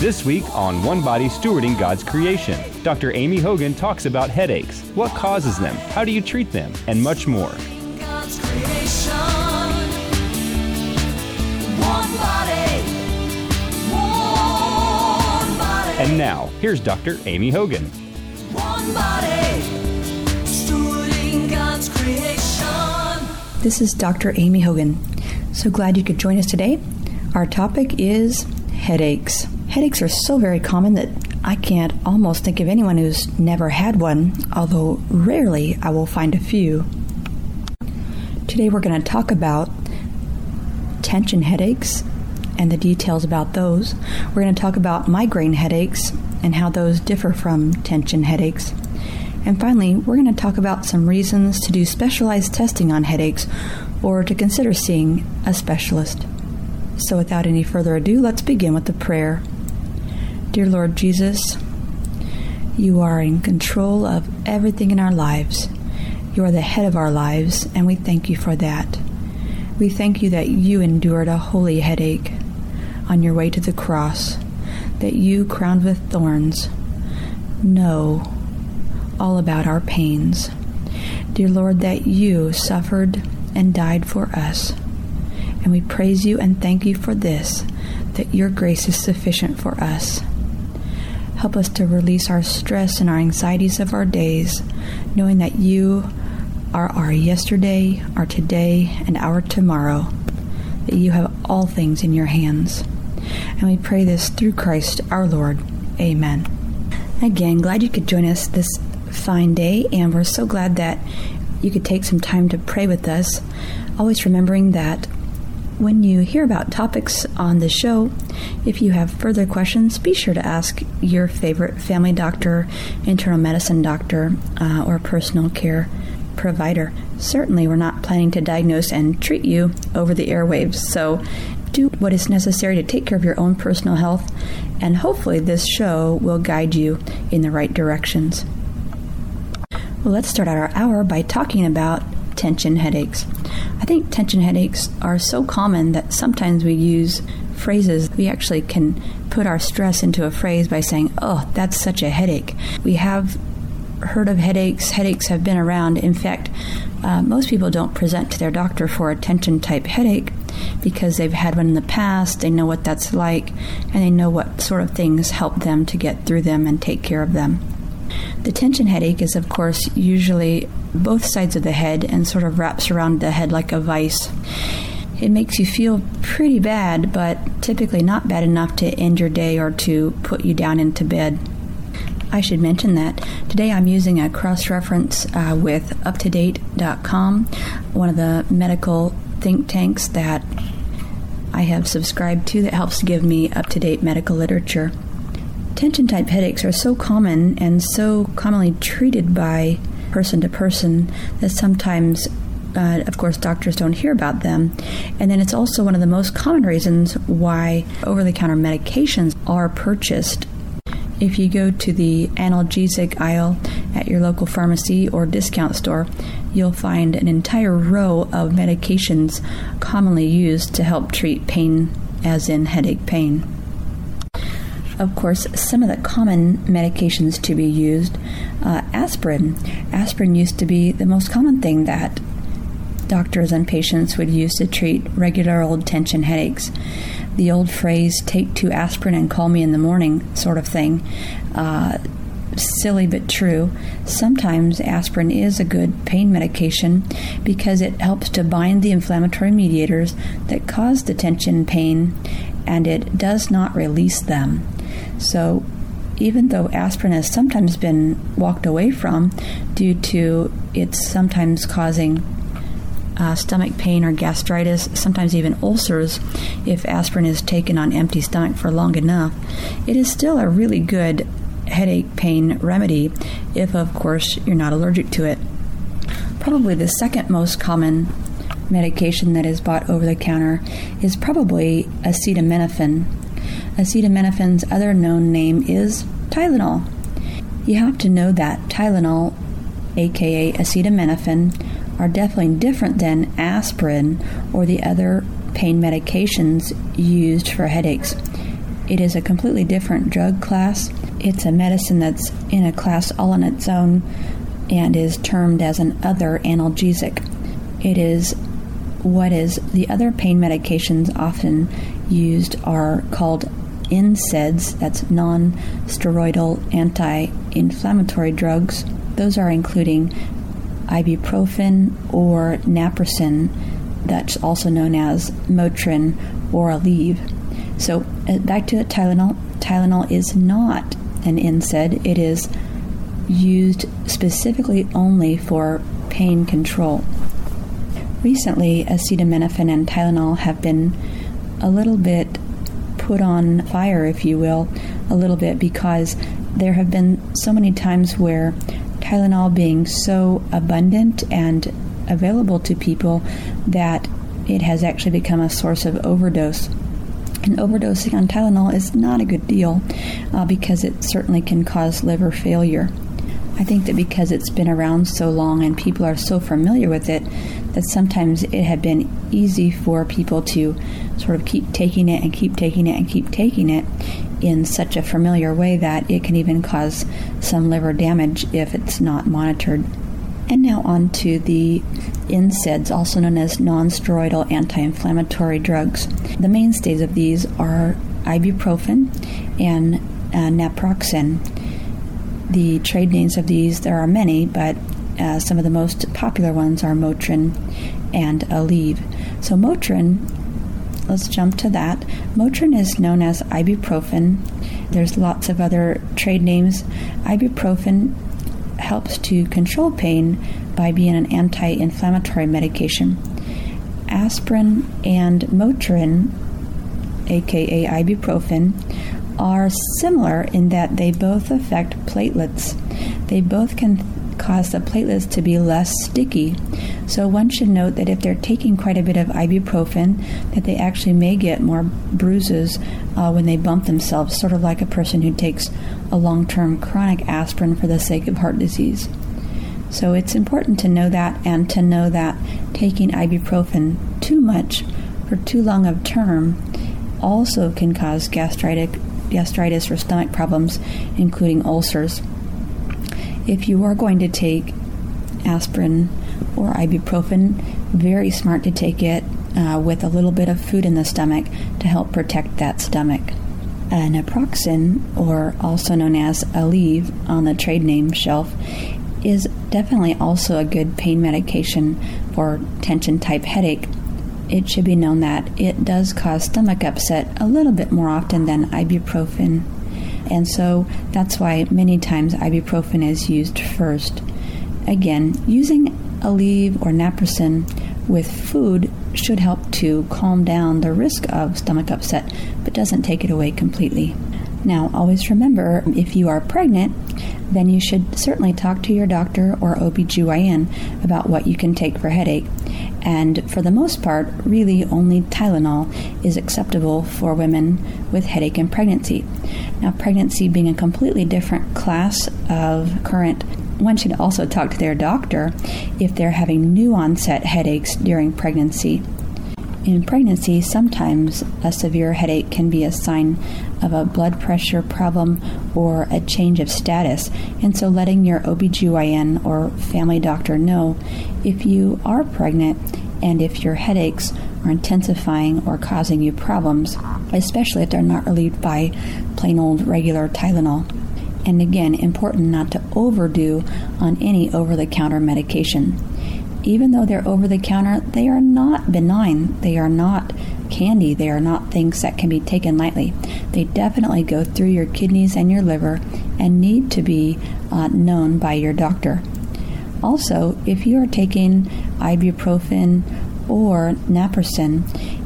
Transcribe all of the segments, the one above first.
This week on One Body Stewarding God's Creation, Dr. Amy Hogan talks about headaches, what causes them, how do you treat them, and much more. God's creation, one body, one body. And now, here's Dr. Amy Hogan. One body, stewarding God's creation. This is Dr. Amy Hogan. So glad you could join us today. Our topic is headaches. Headaches are so very common that I can't almost think of anyone who's never had one, although rarely I will find a few. Today we're going to talk about tension headaches and the details about those. We're going to talk about migraine headaches and how those differ from tension headaches. And finally, we're going to talk about some reasons to do specialized testing on headaches or to consider seeing a specialist. So without any further ado, let's begin with the prayer. Dear Lord Jesus, you are in control of everything in our lives. You are the head of our lives, and we thank you for that. We thank you that you endured a holy headache on your way to the cross, that you, crowned with thorns, know all about our pains. Dear Lord, that you suffered and died for us, and we praise you and thank you for this, that your grace is sufficient for us. Help us to release our stress and our anxieties of our days, knowing that you are our yesterday, our today, and our tomorrow, that you have all things in your hands. And we pray this through Christ our Lord. Amen. Again, glad you could join us this fine day, and we're so glad that you could take some time to pray with us, always remembering that when you hear about topics on the show, if you have further questions, be sure to ask your favorite family doctor, internal medicine doctor, or personal care provider. Certainly, we're not planning to diagnose and treat you over the airwaves, so do what is necessary to take care of your own personal health, and hopefully this show will guide you in the right directions. Well, let's start out our hour by talking about tension headaches. I think tension headaches are so common that sometimes we use phrases. We actually can put our stress into a phrase by saying, oh, that's such a headache. We have heard of headaches. Headaches have been around. In fact, most people don't present to their doctor for a tension type headache because they've had one in the past. They know what that's like, and they know what sort of things help them to get through them and take care of them. The tension headache is, of course, usually both sides of the head and sort of wraps around the head like a vice. It makes you feel pretty bad, but typically not bad enough to end your day or to put you down into bed. I should mention that today I'm using a cross-reference with UpToDate.com, one of the medical think tanks that I have subscribed to that helps give me up-to-date medical literature. Tension type headaches are so common and so commonly treated by person to person that sometimes, of course, doctors don't hear about them. And then it's also one of the most common reasons why over-the-counter medications are purchased. If you go to the analgesic aisle at your local pharmacy or discount store, you'll find an entire row of medications commonly used to help treat pain, as in headache pain. Of course, some of the common medications to be used, aspirin. Aspirin used to be the most common thing that doctors and patients would use to treat regular old tension headaches. The old phrase, take 2 aspirin and call me in the morning sort of thing. Silly but true. Sometimes aspirin is a good pain medication because it helps to bind the inflammatory mediators that cause the tension pain, and it does not release them. So even though aspirin has sometimes been walked away from due to it's sometimes causing stomach pain or gastritis, sometimes even ulcers, if aspirin is taken on empty stomach for long enough, it is still a really good headache pain remedy if, of course, you're not allergic to it. Probably the second most common medication that is bought over the counter is probably acetaminophen. Acetaminophen's other known name is Tylenol. You have to know that Tylenol, aka acetaminophen, are definitely different than aspirin or the other pain medications used for headaches. It is a completely different drug class. It's a medicine that's in a class all on its own and is termed as an other analgesic. It is what is the other pain medications often used are called NSAIDs, that's non-steroidal anti-inflammatory drugs. Those are including ibuprofen or naproxen, that's also known as Motrin or Aleve. So back to Tylenol. Tylenol is not an NSAID. It is used specifically only for pain control. Recently, acetaminophen and Tylenol have been a little bit put on fire, if you will, a little bit, because there have been so many times where Tylenol being so abundant and available to people that it has actually become a source of overdose. And overdosing on Tylenol is not a good deal because it certainly can cause liver failure. I think that because it's been around so long and people are so familiar with it, that sometimes it had been easy for people to sort of keep taking it and keep taking it and keep taking it in such a familiar way that it can even cause some liver damage if it's not monitored. And now on to the NSAIDs, also known as non-steroidal anti-inflammatory drugs. The mainstays of these are ibuprofen and naproxen. The trade names of these, there are many, but some of the most popular ones are Motrin and Aleve. So Motrin, let's jump to that. Motrin is known as ibuprofen. There's lots of other trade names. Ibuprofen helps to control pain by being an anti-inflammatory medication. Aspirin and Motrin, aka ibuprofen, are similar in that they both affect platelets. They both can cause the platelets to be less sticky. So one should note that if they're taking quite a bit of ibuprofen, that they actually may get more bruises when they bump themselves, sort of like a person who takes a long-term chronic aspirin for the sake of heart disease. So it's important to know that, and to know that taking ibuprofen too much for too long of term also can cause gastritis or stomach problems, including ulcers. If you are going to take aspirin or ibuprofen, very smart to take it with a little bit of food in the stomach to help protect that stomach. Naproxen, or also known as Aleve on the trade name shelf, is definitely also a good pain medication for tension type headache. It should be known that it does cause stomach upset a little bit more often than ibuprofen. And so that's why many times ibuprofen is used first. Again, using Aleve or naproxen with food should help to calm down the risk of stomach upset, but doesn't take it away completely. Now, always remember, if you are pregnant, then you should certainly talk to your doctor or OBGYN about what you can take for headache. And for the most part, really only Tylenol is acceptable for women with headache in pregnancy. Now, pregnancy being a completely different class of current, one should also talk to their doctor if they're having new onset headaches during pregnancy. In pregnancy, sometimes a severe headache can be a sign of a blood pressure problem or a change of status. And so letting your OBGYN or family doctor know if you are pregnant and if your headaches are intensifying or causing you problems, especially if they're not relieved by plain old regular Tylenol. And again, important not to overdo on any over-the-counter medication. Even though they're over-the-counter, they are not benign. They are not candy. They are not things that can be taken lightly. They definitely go through your kidneys and your liver and need to be known by your doctor. Also, if you are taking ibuprofen or naproxen,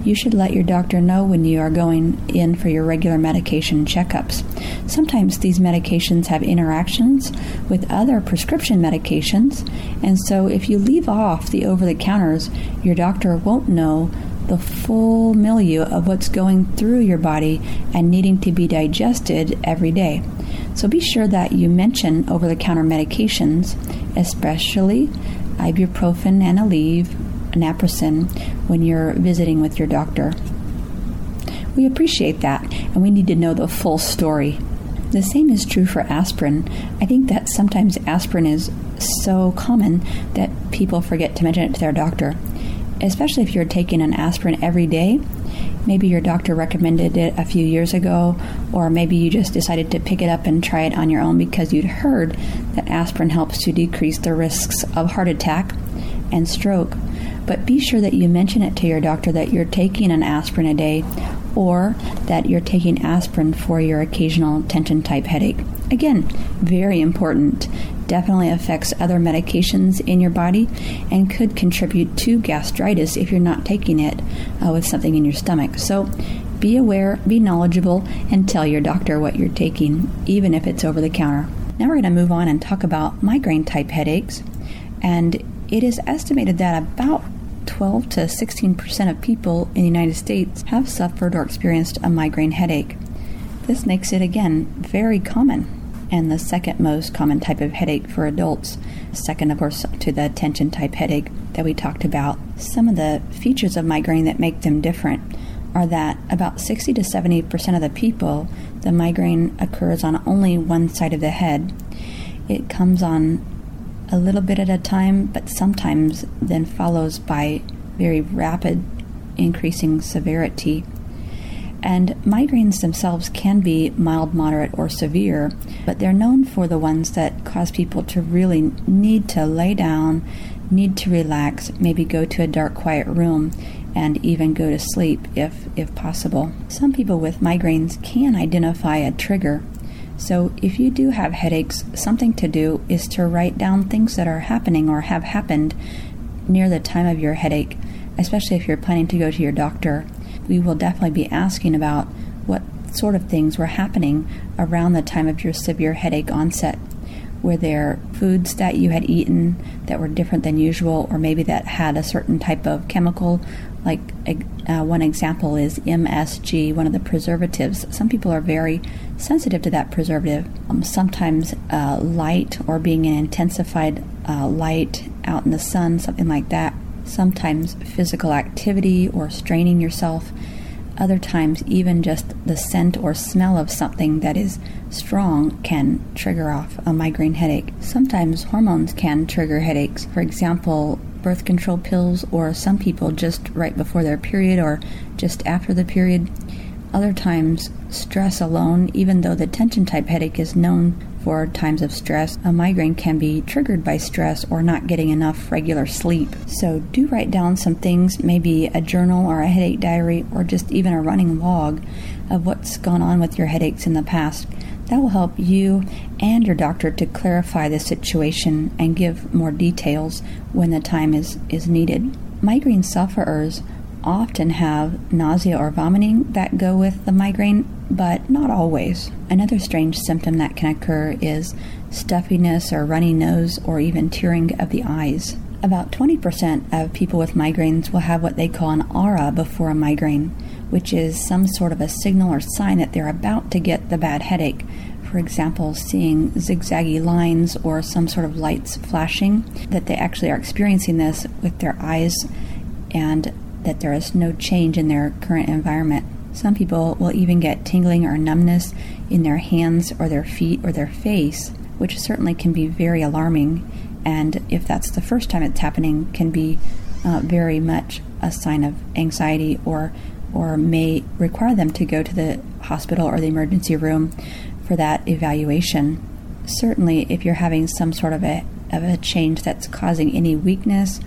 you should let your doctor know when you are going in for your regular medication checkups. Sometimes these medications have interactions with other prescription medications, and so if you leave off the over-the-counters, your doctor won't know the full milieu of what's going through your body and needing to be digested every day. So be sure that you mention over-the-counter medications, especially ibuprofen and Aleve, naproxen, when you're visiting with your doctor. We appreciate that, and we need to know the full story. The same is true for aspirin. I think that sometimes aspirin is so common that people forget to mention it to their doctor, especially if you're taking an aspirin every day. Maybe your doctor recommended it a few years ago, or maybe you just decided to pick it up and try it on your own because you'd heard that aspirin helps to decrease the risks of heart attack and stroke. But be sure that you mention it to your doctor that you're taking an aspirin a day, or that you're taking aspirin for your occasional tension-type headache. Again, very important. Definitely affects other medications in your body and could contribute to gastritis if you're not taking it with something in your stomach. So be aware, be knowledgeable, and tell your doctor what you're taking, even if it's over the counter. Now we're going to move on and talk about migraine-type headaches. And it is estimated that about 12 to 16% of people in the United States have suffered or experienced a migraine headache. This makes it, again, very common, and the second most common type of headache for adults, second, of course, to the tension type headache that we talked about. Some of the features of migraine that make them different are that about 60 to 70% of the people, the migraine occurs on only one side of the head. It comes on a little bit at a time, but sometimes then follows by very rapid increasing severity. And migraines themselves can be mild, moderate, or severe, but they're known for the ones that cause people to really need to lay down, need to relax, maybe go to a dark, quiet room, and even go to sleep if possible. Some people with migraines can identify a trigger. So if you do have headaches, something to do is to write down things that are happening or have happened near the time of your headache, especially if you're planning to go to your doctor. We will definitely be asking about what sort of things were happening around the time of your severe headache onset. Were there foods that you had eaten that were different than usual, or maybe that had a certain type of chemical? Like one example is MSG, one of the preservatives. Some people are very sensitive to that preservative. Sometimes light, or being in intensified light out in the sun, something like that. Sometimes physical activity or straining yourself. Other times even just the scent or smell of something that is strong can trigger off a migraine headache. Sometimes hormones can trigger headaches. For example, birth control pills, or some people just right before their period or just after the period. Other times stress alone, even though the tension type headache is known for times of stress, a migraine can be triggered by stress or not getting enough regular sleep. So do write down some things, maybe a journal or a headache diary, or just even a running log of what's gone on with your headaches in the past. That will help you and your doctor to clarify the situation and give more details when the time is needed. Migraine sufferers often have nausea or vomiting that go with the migraine, but not always. Another strange symptom that can occur is stuffiness or runny nose, or even tearing of the eyes. About 20% of people with migraines will have what they call an aura before a migraine, which is some sort of a signal or sign that they're about to get the bad headache. For example, seeing zigzaggy lines or some sort of lights flashing, that they actually are experiencing this with their eyes and that there is no change in their current environment. Some people will even get tingling or numbness in their hands or their feet or their face, which certainly can be very alarming. And if that's the first time it's happening, can be very much a sign of anxiety, or may require them to go to the hospital or the emergency room for that evaluation. Certainly, if you're having some sort of a change that's causing any weakness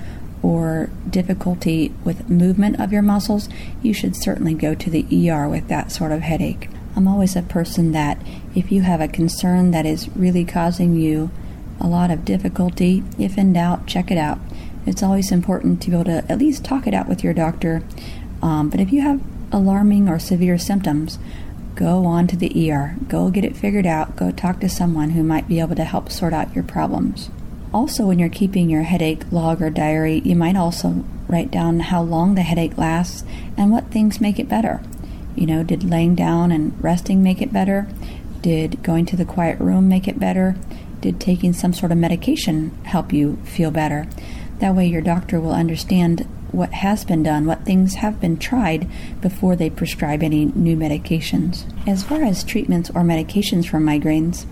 or difficulty with movement of your muscles, you should certainly go to the ER with that sort of headache. I'm always a person that if you have a concern that is really causing you a lot of difficulty, if in doubt, check it out. It's always important to be able to at least talk it out with your doctor. But if you have alarming or severe symptoms, go on to the ER. Go get it figured out. Go talk to someone who might be able to help sort out your problems. Also, when you're keeping your headache log or diary, you might also write down how long the headache lasts and what things make it better. You know, did laying down and resting make it better? Did going to the quiet room make it better? Did taking some sort of medication help you feel better? That way your doctor will understand what has been done, what things have been tried before they prescribe any new medications. As far as treatments or medications for migraines,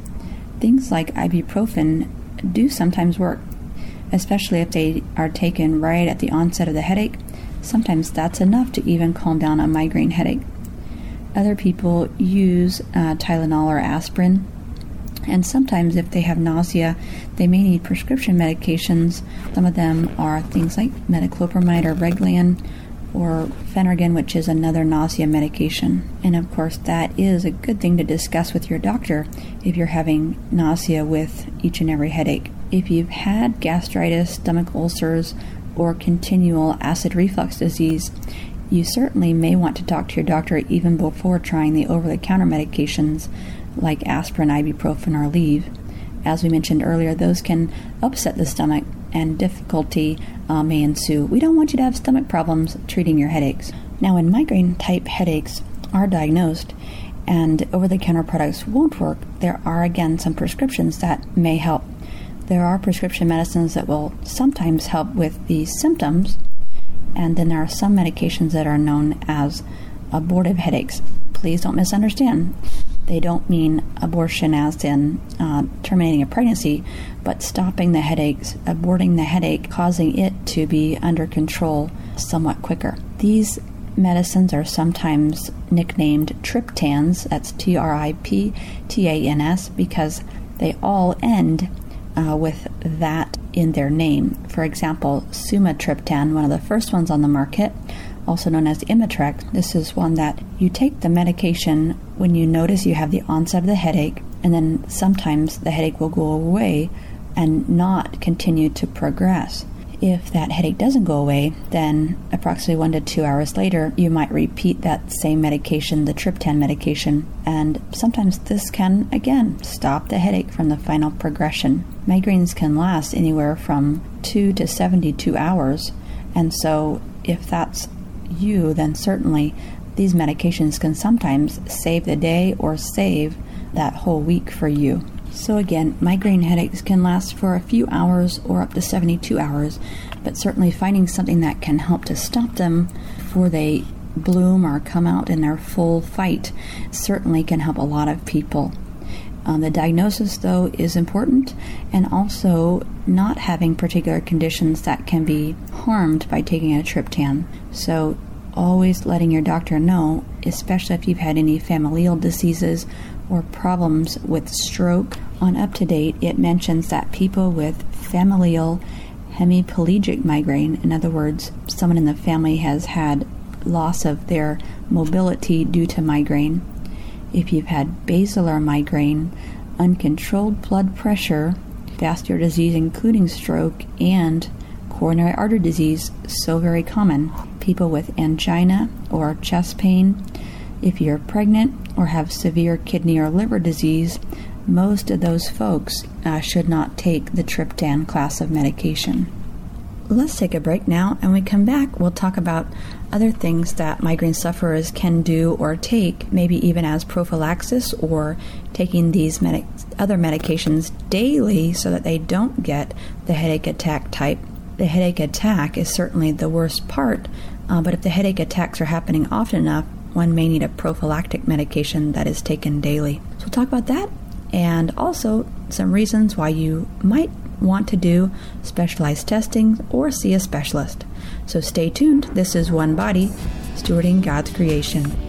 things like ibuprofen do sometimes work, especially if they are taken right at the onset of the headache. Sometimes that's enough to even calm down a migraine headache. Other people use Tylenol or aspirin, and sometimes if they have nausea, they may need prescription medications. Some of them are things like metoclopramide or Reglan or Phenergan, which is another nausea medication. And of course, that is a good thing to discuss with your doctor if you're having nausea with each and every headache. If you've had gastritis, stomach ulcers, or continual acid reflux disease, you certainly may want to talk to your doctor even before trying the over-the-counter medications like aspirin, ibuprofen, or Aleve. As we mentioned earlier, those can upset the stomach and difficulty may ensue. We don't want you to have stomach problems treating your headaches. Now, when migraine-type headaches are diagnosed and over-the-counter products won't work, there are, again, some prescriptions that may help. There are prescription medicines that will sometimes help with the symptoms, and then there are some medications that are known as abortive headaches. Please don't misunderstand. They don't mean abortion as in terminating a pregnancy, but stopping the headaches, aborting the headache, causing it to be under control somewhat quicker. These medicines are sometimes nicknamed triptans, that's triptans, because they all end with that in their name. For example, sumatriptan, one of the first ones on the market, also known as Imitrex. This is one that you take the medication when you notice you have the onset of the headache, and then sometimes the headache will go away and not continue to progress. If that headache doesn't go away, then approximately 1 to 2 hours later, you might repeat that same medication, the triptan medication, and sometimes this can, again, stop the headache from the final progression. Migraines can last anywhere from 2 to 72 hours, and so if that's you, then certainly these medications can sometimes save the day or save that whole week for you. So again, migraine headaches can last for a few hours or up to 72 hours, but certainly finding something that can help to stop them before they bloom or come out in their full fight certainly can help a lot of people. The diagnosis, though, is important, and also not having particular conditions that can be harmed by taking a triptan. So always letting your doctor know, especially if you've had any familial diseases or problems with stroke. On UpToDate, it mentions that people with familial hemiplegic migraine, in other words, someone in the family has had loss of their mobility due to migraine, if you've had basilar migraine, uncontrolled blood pressure, vascular disease including stroke, and coronary artery disease, so very common, people with angina or chest pain, if you're pregnant or have severe kidney or liver disease, most of those folks should not take the triptan class of medication. Let's take a break now, and when we come back, we'll talk about other things that migraine sufferers can do or take, maybe even as prophylaxis or taking these other medications daily so that they don't get the headache attack type. The headache attack is certainly the worst part, but if the headache attacks are happening often enough, one may need a prophylactic medication that is taken daily. So we'll talk about that, and also some reasons why you might want to do specialized testing or see a specialist. So stay tuned. This is One Body, Stewarding God's Creation. One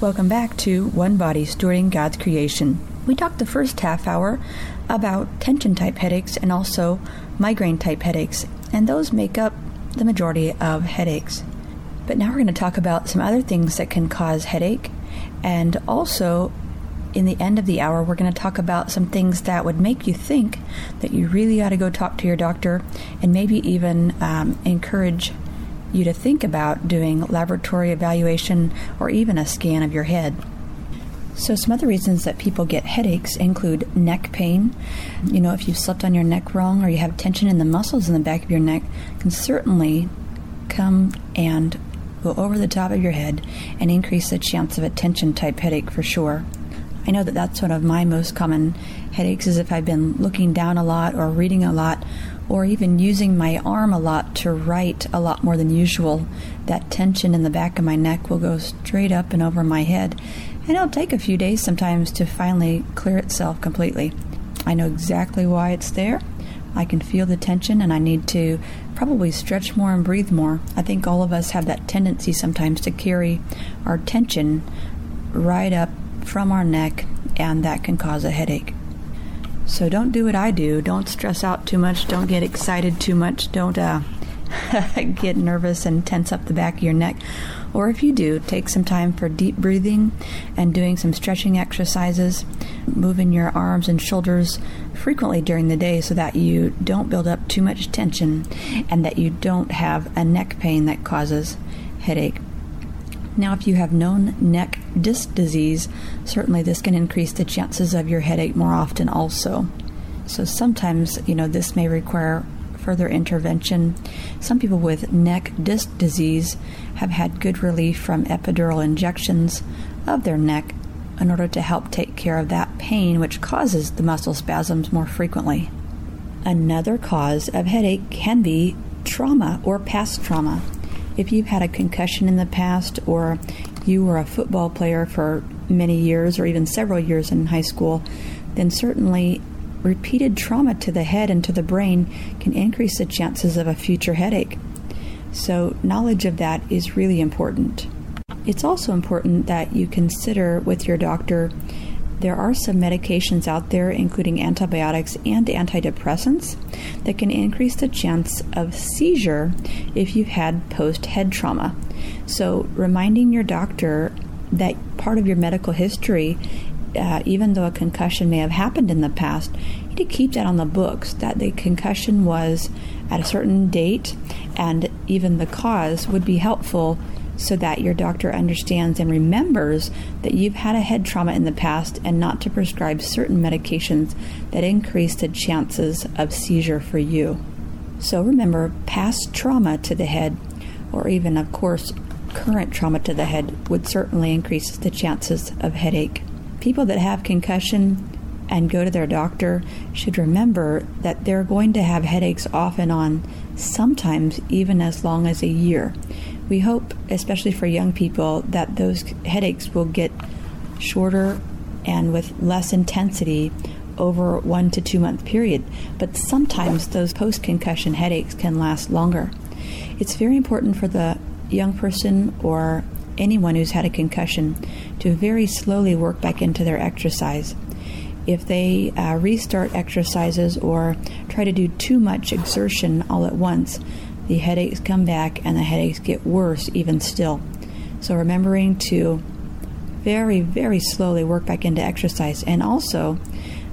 Welcome back to One Body Stewarding God's Creation. We talked the first half hour about tension-type headaches and also migraine-type headaches, and those make up the majority of headaches. But now we're going to talk about some other things that can cause headache, and also in the end of the hour, we're going to talk about some things that would make you think that you really ought to go talk to your doctor, and maybe even encourage you to think about doing laboratory evaluation or even a scan of your head. So some other reasons that people get headaches include neck pain. You know, if you've slept on your neck wrong or you have tension in the muscles in the back of your neck, can certainly come and go over the top of your head and increase the chance of a tension-type headache for sure. I know that that's one of my most common headaches, is if I've been looking down a lot or reading a lot or even using my arm a lot to write a lot more than usual, that tension in the back of my neck will go straight up and over my head, and it'll take a few days sometimes to finally clear itself completely. I know exactly why it's there. I can feel the tension, and I need to probably stretch more and breathe more. I think all of us have that tendency sometimes to carry our tension right up from our neck, and that can cause a headache. So don't do what I do. Don't stress out too much. Don't get excited too much. Don't get nervous and tense up the back of your neck. Or if you do, take some time for deep breathing and doing some stretching exercises, moving your arms and shoulders frequently during the day so that you don't build up too much tension and that you don't have a neck pain that causes headache. Now, if you have known neck disc disease, certainly this can increase the chances of your headache more often also. So sometimes, you know, this may require further intervention. Some people with neck disc disease have had good relief from epidural injections of their neck in order to help take care of that pain, which causes the muscle spasms more frequently. Another cause of headache can be trauma or past trauma. If you've had a concussion in the past, or you were a football player for many years or even several years in high school, then certainly repeated trauma to the head and to the brain can increase the chances of a future headache. So knowledge of that is really important. It's also important that you consider with your doctor, there are some medications out there, including antibiotics and antidepressants, that can increase the chance of seizure if you've had post-head trauma. So reminding your doctor that part of your medical history, even though a concussion may have happened in the past, you need to keep that on the books, that the concussion was at a certain date, and even the cause would be helpful so that your doctor understands and remembers that you've had a head trauma in the past, and not to prescribe certain medications that increase the chances of seizure for you. So remember, past trauma to the head, or even, of course, current trauma to the head, would certainly increase the chances of headache. People that have concussion and go to their doctor should remember that they're going to have headaches off and on, sometimes even as long as a year. We hope, especially for young people, that those headaches will get shorter and with less intensity over 1 to 2 month period, but sometimes those post-concussion headaches can last longer. It's very important for the young person or anyone who's had a concussion to very slowly work back into their exercise. If they restart exercises or try to do too much exertion all at once, the headaches come back and the headaches get worse even still. So remembering to very, very slowly work back into exercise. And also,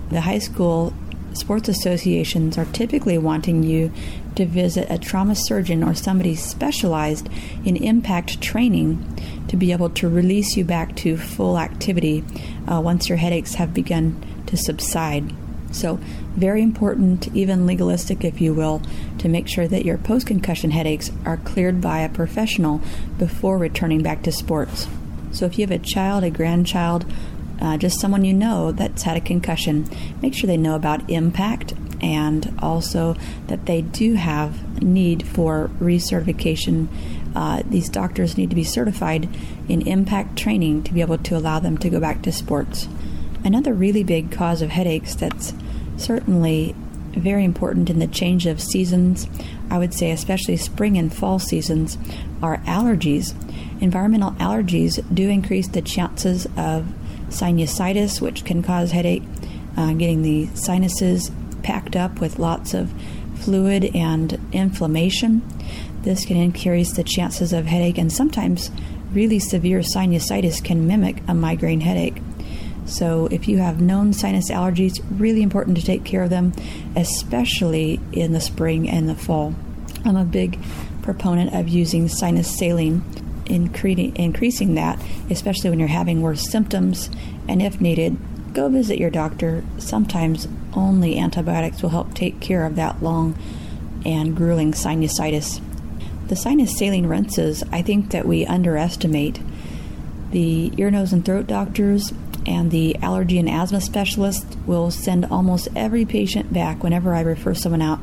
the high school sports associations are typically wanting you to visit a trauma surgeon or somebody specialized in impact training to be able to release you back to full activity once your headaches have begun to subside. So very important, even legalistic, if you will, to make sure that your post-concussion headaches are cleared by a professional before returning back to sports. So if you have a child, a grandchild, just someone you know that's had a concussion, make sure they know about impact, and also that they do have need for recertification. These doctors need to be certified in impact training to be able to allow them to go back to sports. Another really big cause of headaches that's certainly very important in the change of seasons. I would say especially spring and fall seasons are allergies. Environmental allergies do increase the chances of sinusitis, which can cause headache, getting the sinuses packed up with lots of fluid and inflammation. This can increase the chances of headache, and sometimes really severe sinusitis can mimic a migraine headache. So if you have known sinus allergies, really important to take care of them, especially in the spring and the fall. I'm a big proponent of using sinus saline, increasing that, especially when you're having worse symptoms, and if needed, go visit your doctor. Sometimes only antibiotics will help take care of that long and grueling sinusitis. The sinus saline rinses, I think that we underestimate. The ear, nose, and throat doctors and the allergy and asthma specialist will send almost every patient back whenever I refer someone out.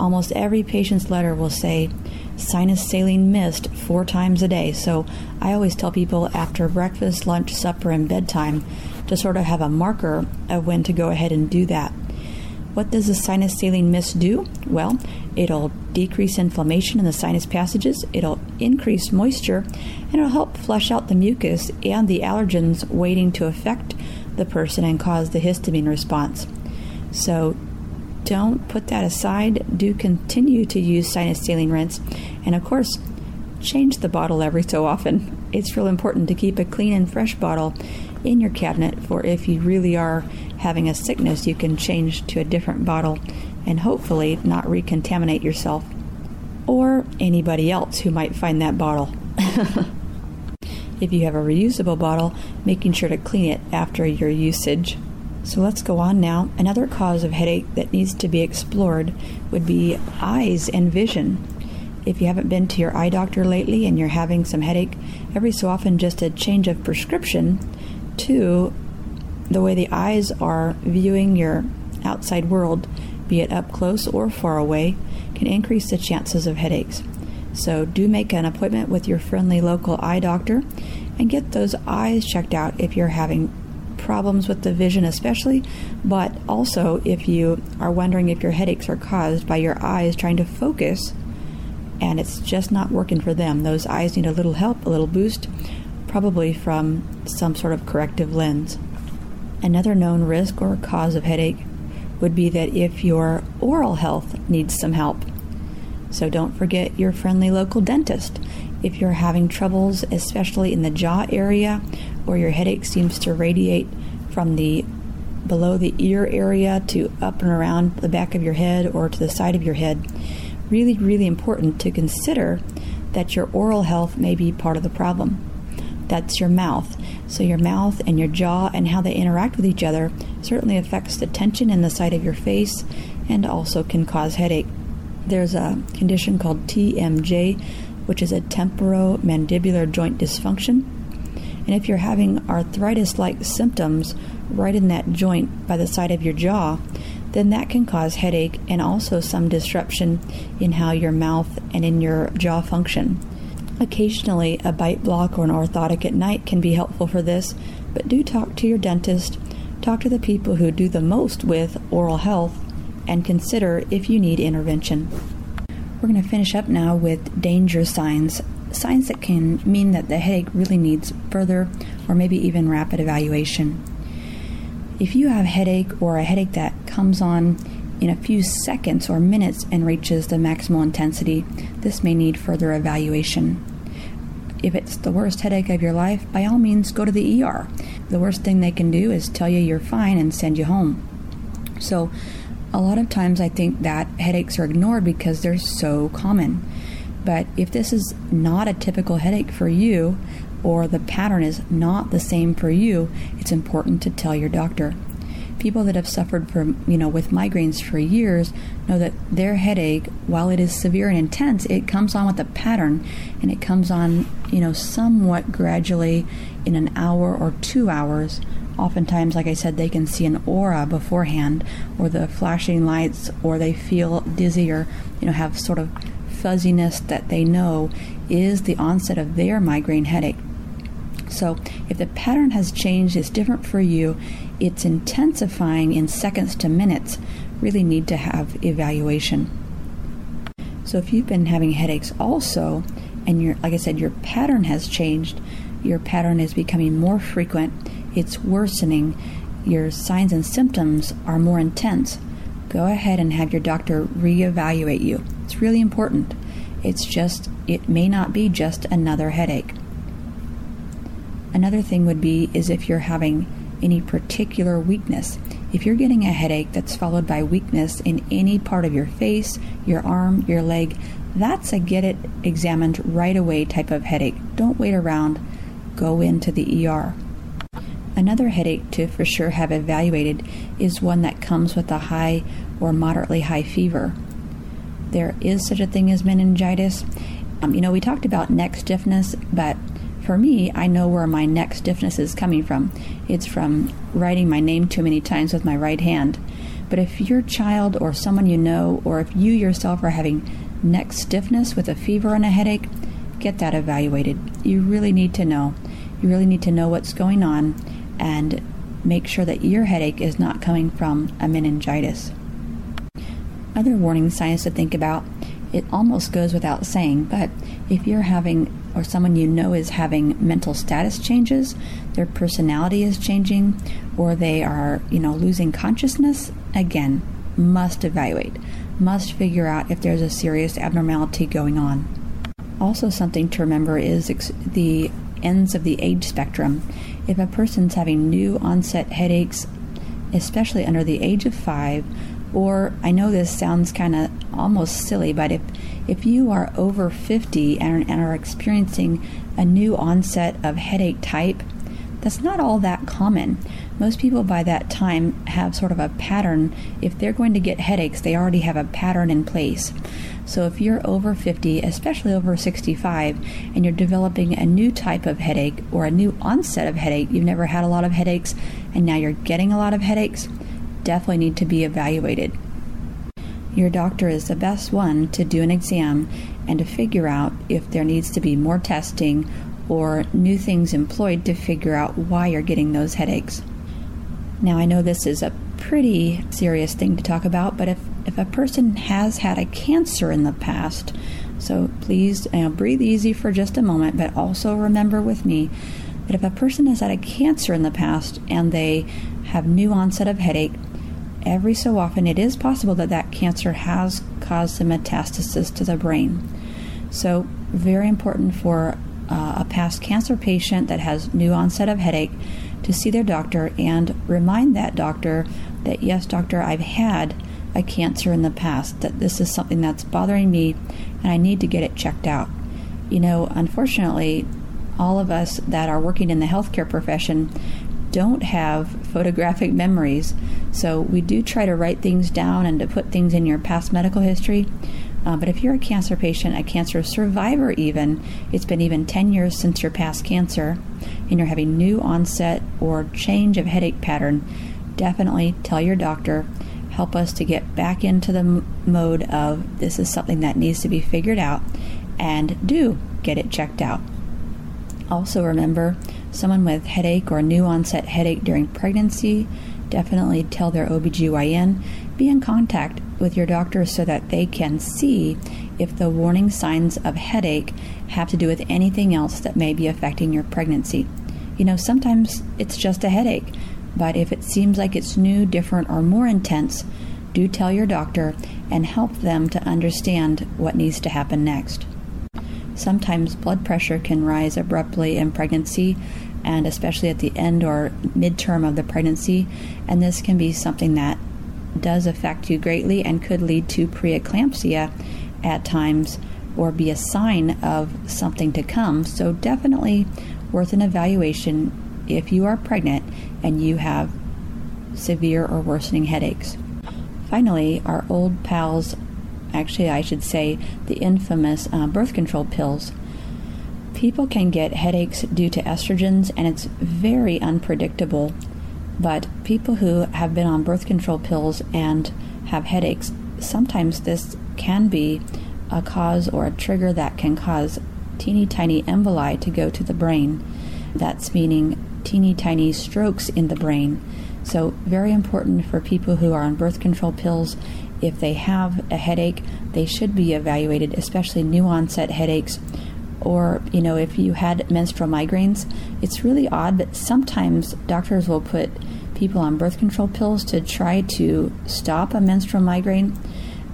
Almost every patient's letter will say sinus saline mist 4 times a day. So I always tell people after breakfast, lunch, supper, and bedtime to sort of have a marker of when to go ahead and do that. What does the sinus saline mist do? Well, it'll decrease inflammation in the sinus passages, it'll increase moisture, and it'll help flush out the mucus and the allergens waiting to affect the person and cause the histamine response. So don't put that aside. Do continue to use sinus saline rinse, and of course, change the bottle every so often. It's real important to keep a clean and fresh bottle in your cabinet, for if you really are having a sickness, you can change to a different bottle and hopefully not recontaminate yourself or anybody else who might find that bottle. If you have a reusable bottle, making sure to clean it after your usage. So let's go on now. Another cause of headache that needs to be explored would be eyes and vision. If you haven't been to your eye doctor lately and you're having some headache, every so often just a change of prescription to the way the eyes are viewing your outside world, be it up close or far away, can increase the chances of headaches. So do make an appointment with your friendly local eye doctor and get those eyes checked out if you're having problems with the vision especially, but also if you are wondering if your headaches are caused by your eyes trying to focus and it's just not working for them. Those eyes need a little help, a little boost, probably from some sort of corrective lens. Another known risk or cause of headache would be that if your oral health needs some help. So don't forget your friendly local dentist. If you're having troubles, especially in the jaw area, or your headache seems to radiate from the below the ear area to up and around the back of your head or to the side of your head, really, really important to consider that your oral health may be part of the problem. That's your mouth. So your mouth and your jaw and how they interact with each other certainly affects the tension in the side of your face and also can cause headache. There's a condition called TMJ, which is a temporomandibular joint dysfunction. And if you're having arthritis-like symptoms right in that joint by the side of your jaw, then that can cause headache and also some disruption in how your mouth and in your jaw function. Occasionally, a bite block or an orthotic at night can be helpful for this, but do talk to your dentist, talk to the people who do the most with oral health, and consider if you need intervention. We're going to finish up now with danger signs, signs that can mean that the headache really needs further or maybe even rapid evaluation. If you have headache or a headache that comes on in a few seconds or minutes and reaches the maximal intensity, this may need further evaluation. If it's the worst headache of your life, by all means, go to the ER. The worst thing they can do is tell you you're fine and send you home. So a lot of times I think that headaches are ignored because they're so common. But if this is not a typical headache for you, or the pattern is not the same for you, it's important to tell your doctor. People that have suffered from, with migraines for years know that their headache, while it is severe and intense, it comes on with a pattern, and it comes on, somewhat gradually in an hour or 2 hours. Oftentimes, like I said, they can see an aura beforehand, or the flashing lights, or they feel dizzy or, have sort of fuzziness that they know is the onset of their migraine headache. So if the pattern has changed, it's different for you, it's intensifying in seconds to minutes really need to have evaluation. So if you've been having headaches also, and you're, like I said, your pattern has changed, your pattern is becoming more frequent, it's worsening, your signs and symptoms are more intense, go ahead and have your doctor reevaluate you. It's really important. It's just, it may not be just another headache. Another thing would be is if you're having any particular weakness. If you're getting a headache that's followed by weakness in any part of your face, your arm, your leg, that's a get it examined right away type of headache. Don't wait around. Go into the ER. Another headache to for sure have evaluated is one that comes with a high or moderately high fever. There is such a thing as meningitis. We talked about neck stiffness, but for me, I know where my neck stiffness is coming from. It's from writing my name too many times with my right hand. But if your child or someone you know, or if you yourself are having neck stiffness with a fever and a headache, get that evaluated. You really need to know. You really need to know what's going on and make sure that your headache is not coming from a meningitis. Other warning signs to think about, it almost goes without saying, but if you're having, or someone you know is having, mental status changes, their personality is changing, or they are, losing consciousness, again, must evaluate, must figure out if there's a serious abnormality going on. Also something to remember is the ends of the age spectrum. If a person's having new onset headaches, especially under the age of 5, or I know this sounds kind of almost silly, but if you are over 50 and are experiencing a new onset of headache type, that's not all that common. Most people by that time have sort of a pattern. If they're going to get headaches, they already have a pattern in place. So if you're over 50, especially over 65, and you're developing a new type of headache or a new onset of headache, you've never had a lot of headaches, and now you're getting a lot of headaches, definitely need to be evaluated. Your doctor is the best one to do an exam and to figure out if there needs to be more testing or new things employed to figure out why you're getting those headaches. Now, I know this is a pretty serious thing to talk about, but if a person has had a cancer in the past, so please breathe easy for just a moment, but also remember with me that if a person has had a cancer in the past and they have new onset of headache, every so often it is possible that cancer has caused some metastasis to the brain. So very important for a past cancer patient that has new onset of headache to see their doctor and remind that doctor that, yes, doctor, I've had a cancer in the past, that this is something that's bothering me and I need to get it checked out. Unfortunately, all of us that are working in the healthcare profession don't have photographic memories. So we do try to write things down and to put things in your past medical history. But if you're a cancer patient, a cancer survivor even, it's been even 10 years since your past cancer, and you're having new onset or change of headache pattern, definitely tell your doctor, help us to get back into the mode of this is something that needs to be figured out, and do get it checked out. Also remember, someone with headache or new onset headache during pregnancy, definitely tell their OBGYN, be in contact with your doctor so that they can see if the warning signs of headache have to do with anything else that may be affecting your pregnancy. Sometimes it's just a headache, but if it seems like it's new, different, or more intense, do tell your doctor and help them to understand what needs to happen next. Sometimes blood pressure can rise abruptly in pregnancy, and especially at the end or midterm of the pregnancy, and this can be something that does affect you greatly and could lead to preeclampsia at times or be a sign of something to come. So definitely worth an evaluation if you are pregnant and you have severe or worsening headaches. Finally, our old pals, actually I should say the infamous birth control pills. People can get headaches due to estrogens, and it's very unpredictable, but people who have been on birth control pills and have headaches, sometimes this can be a cause or a trigger that can cause teeny tiny emboli to go to the brain. That's meaning teeny tiny strokes in the brain. So very important for people who are on birth control pills, if they have a headache, they should be evaluated, especially new onset headaches. Or, you know, if you had menstrual migraines, it's really odd, but sometimes doctors will put people on birth control pills to try to stop a menstrual migraine.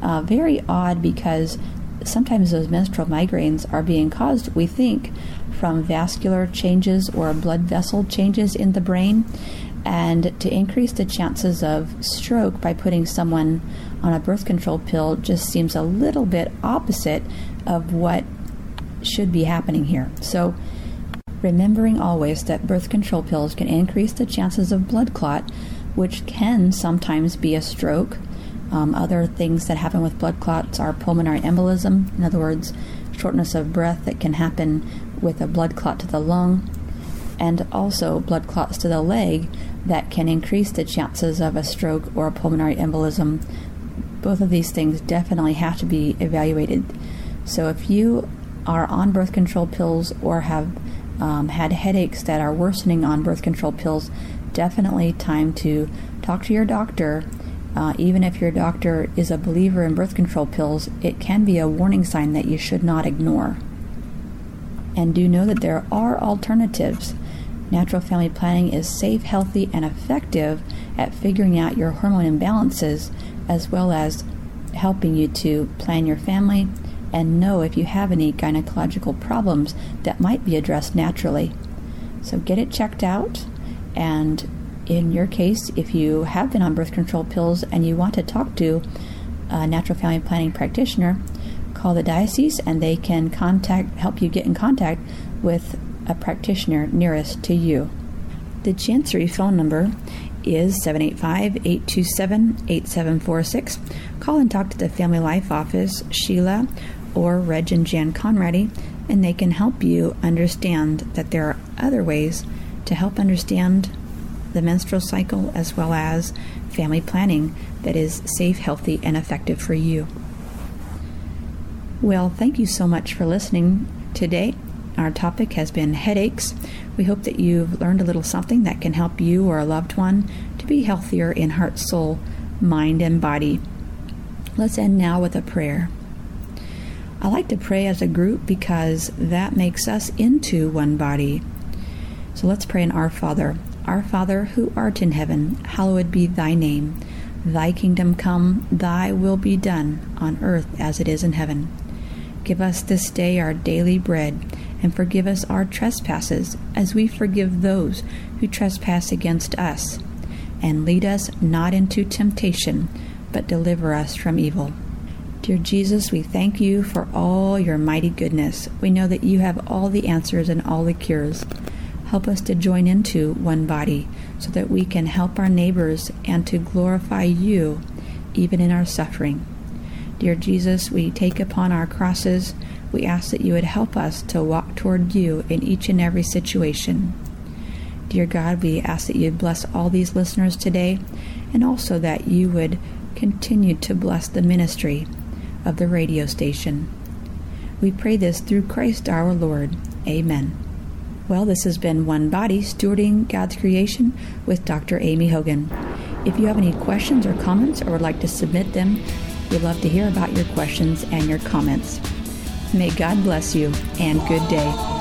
Very odd, because sometimes those menstrual migraines are being caused, we think, from vascular changes or blood vessel changes in the brain. And to increase the chances of stroke by putting someone on a birth control pill just seems a little bit opposite of what should be happening here. So remembering always that birth control pills can increase the chances of blood clot, which can sometimes be a stroke. Other things that happen with blood clots are pulmonary embolism, in other words, shortness of breath that can happen with a blood clot to the lung, and also blood clots to the leg that can increase the chances of a stroke or a pulmonary embolism. Both of these things definitely have to be evaluated. So if you are on birth control pills or have had headaches that are worsening on birth control pills, definitely time to talk to your doctor. Even if your doctor is a believer in birth control pills, it can be a warning sign that you should not ignore. And do know that there are alternatives. Natural family planning is safe, healthy, and effective at figuring out your hormone imbalances, as well as helping you to plan your family and know if you have any gynecological problems that might be addressed naturally. So get it checked out, and in your case, if you have been on birth control pills and you want to talk to a natural family planning practitioner, call the diocese and they can help you get in contact with a practitioner nearest to you. The Chancery phone number is 785-827-8746. Call and talk to the Family Life Office, Sheila or Reg and Jan Conradi, and they can help you understand that there are other ways to help understand the menstrual cycle as well as family planning that is safe, healthy, and effective for you. Well, thank you so much for listening today. Our topic has been headaches. We hope that you've learned a little something that can help you or a loved one to be healthier in heart, soul, mind, and body. Let's end now with a prayer. I like to pray as a group because that makes us into one body. So let's pray in Our Father. Our Father, who art in heaven, hallowed be thy name. Thy kingdom come, thy will be done, on earth as it is in heaven. Give us this day our daily bread, and forgive us our trespasses, as we forgive those who trespass against us. And lead us not into temptation, but deliver us from evil. Dear Jesus, we thank you for all your mighty goodness. We know that you have all the answers and all the cures. Help us to join into one body so that we can help our neighbors and to glorify you even in our suffering. Dear Jesus, we take upon our crosses. We ask that you would help us to walk toward you in each and every situation. Dear God, we ask that you bless all these listeners today, and also that you would continue to bless the ministry of the radio station. We pray this through Christ our Lord. Amen. Well, this has been One Body, Stewarding God's Creation with Dr. Amy Hogan. If you have any questions or comments or would like to submit them, we'd love to hear about your questions and your comments. May God bless you, and good day.